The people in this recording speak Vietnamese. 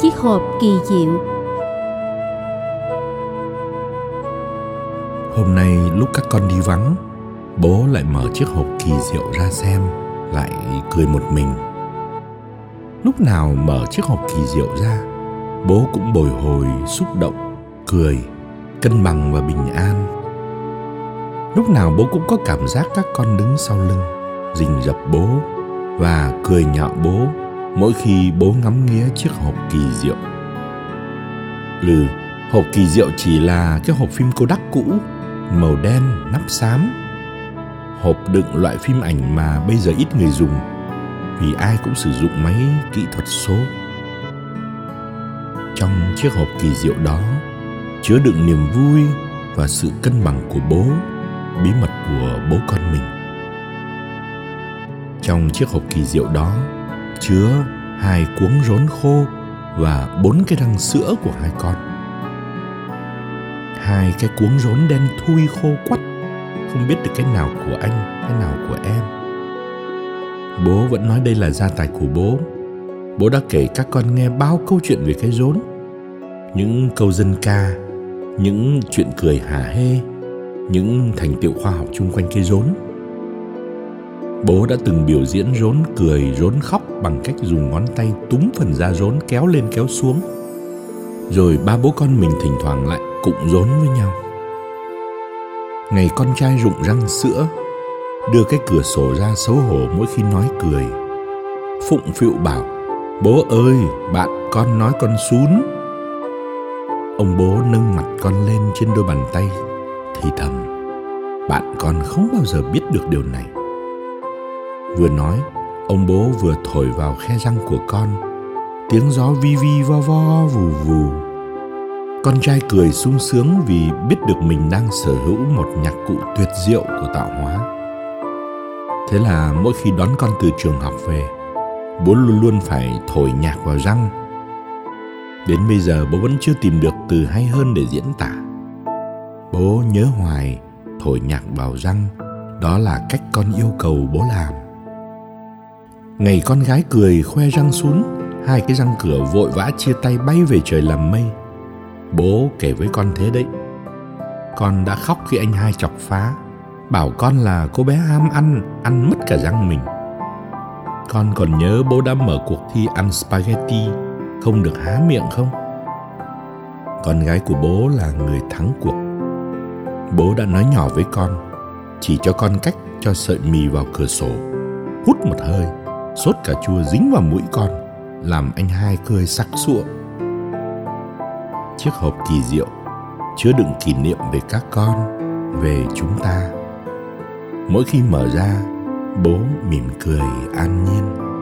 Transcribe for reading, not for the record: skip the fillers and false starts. chiếc hộp kỳ diệu. Hôm nay lúc các con đi vắng, bố lại mở chiếc hộp kỳ diệu ra xem, lại cười một mình. Lúc nào mở chiếc hộp kỳ diệu ra, bố cũng bồi hồi, xúc động, cười, cân bằng và bình an. Lúc nào bố cũng có cảm giác các con đứng sau lưng, rình rập bố và cười nhạo bố mỗi khi bố ngắm nghía chiếc hộp kỳ diệu. Hộp kỳ diệu chỉ là cái hộp phim Kodak cũ, màu đen, nắp xám. Hộp đựng loại phim ảnh mà bây giờ ít người dùng, vì ai cũng sử dụng máy kỹ thuật số. Trong chiếc hộp kỳ diệu đó chứa đựng niềm vui và sự cân bằng của bố, bí mật của bố con mình. Trong chiếc hộp kỳ diệu đó chứa 2 cuống rốn khô và 4 cái răng sữa của hai con. 2 cái cuống rốn đen thui khô quắt, không biết được cái nào của anh, cái nào của em. Bố vẫn nói đây là gia tài của bố. Bố đã kể các con nghe bao câu chuyện về cái rốn, những câu dân ca, những chuyện cười hả hê, những thành tựu khoa học chung quanh cái rốn. Bố đã từng biểu diễn rốn cười, rốn khóc bằng cách dùng ngón tay túm phần da rốn kéo lên kéo xuống. Rồi ba bố con mình thỉnh thoảng lại cụng rốn với nhau. Ngày con trai rụng răng sữa, đưa cái cửa sổ ra xấu hổ mỗi khi nói cười. Phụng phịu bảo, bố ơi, bạn con nói con sún. Ông bố nâng mặt con lên trên đôi bàn tay, thì thầm, bạn con không bao giờ biết được điều này. Vừa nói, ông bố vừa thổi vào khe răng của con. Tiếng gió vi vi vo vo vù vù. Con trai cười sung sướng vì biết được mình đang sở hữu một nhạc cụ tuyệt diệu của tạo hóa. Thế là mỗi khi đón con từ trường học về, bố luôn luôn phải thổi nhạc vào răng. Đến bây giờ bố vẫn chưa tìm được từ hay hơn để diễn tả. Bố nhớ hoài thổi nhạc vào răng, đó là cách con yêu cầu bố làm. Ngày con gái cười khoe răng sún, 2 cái răng cửa vội vã chia tay bay về trời làm mây. Bố kể với con thế đấy. Con đã khóc khi anh hai chọc phá, bảo con là cô bé ham ăn, ăn mất cả răng mình. Con còn nhớ bố đã mở cuộc thi ăn spaghetti, không được há miệng không? Con gái của bố là người thắng cuộc. Bố đã nói nhỏ với con, chỉ cho con cách cho sợi mì vào cửa sổ, hút một hơi, sốt cà chua dính vào mũi con, làm anh hai cười sặc sụa. Chiếc hộp kỳ diệu chứa đựng kỷ niệm về các con, về chúng ta. Mỗi khi mở ra, bố mỉm cười an nhiên.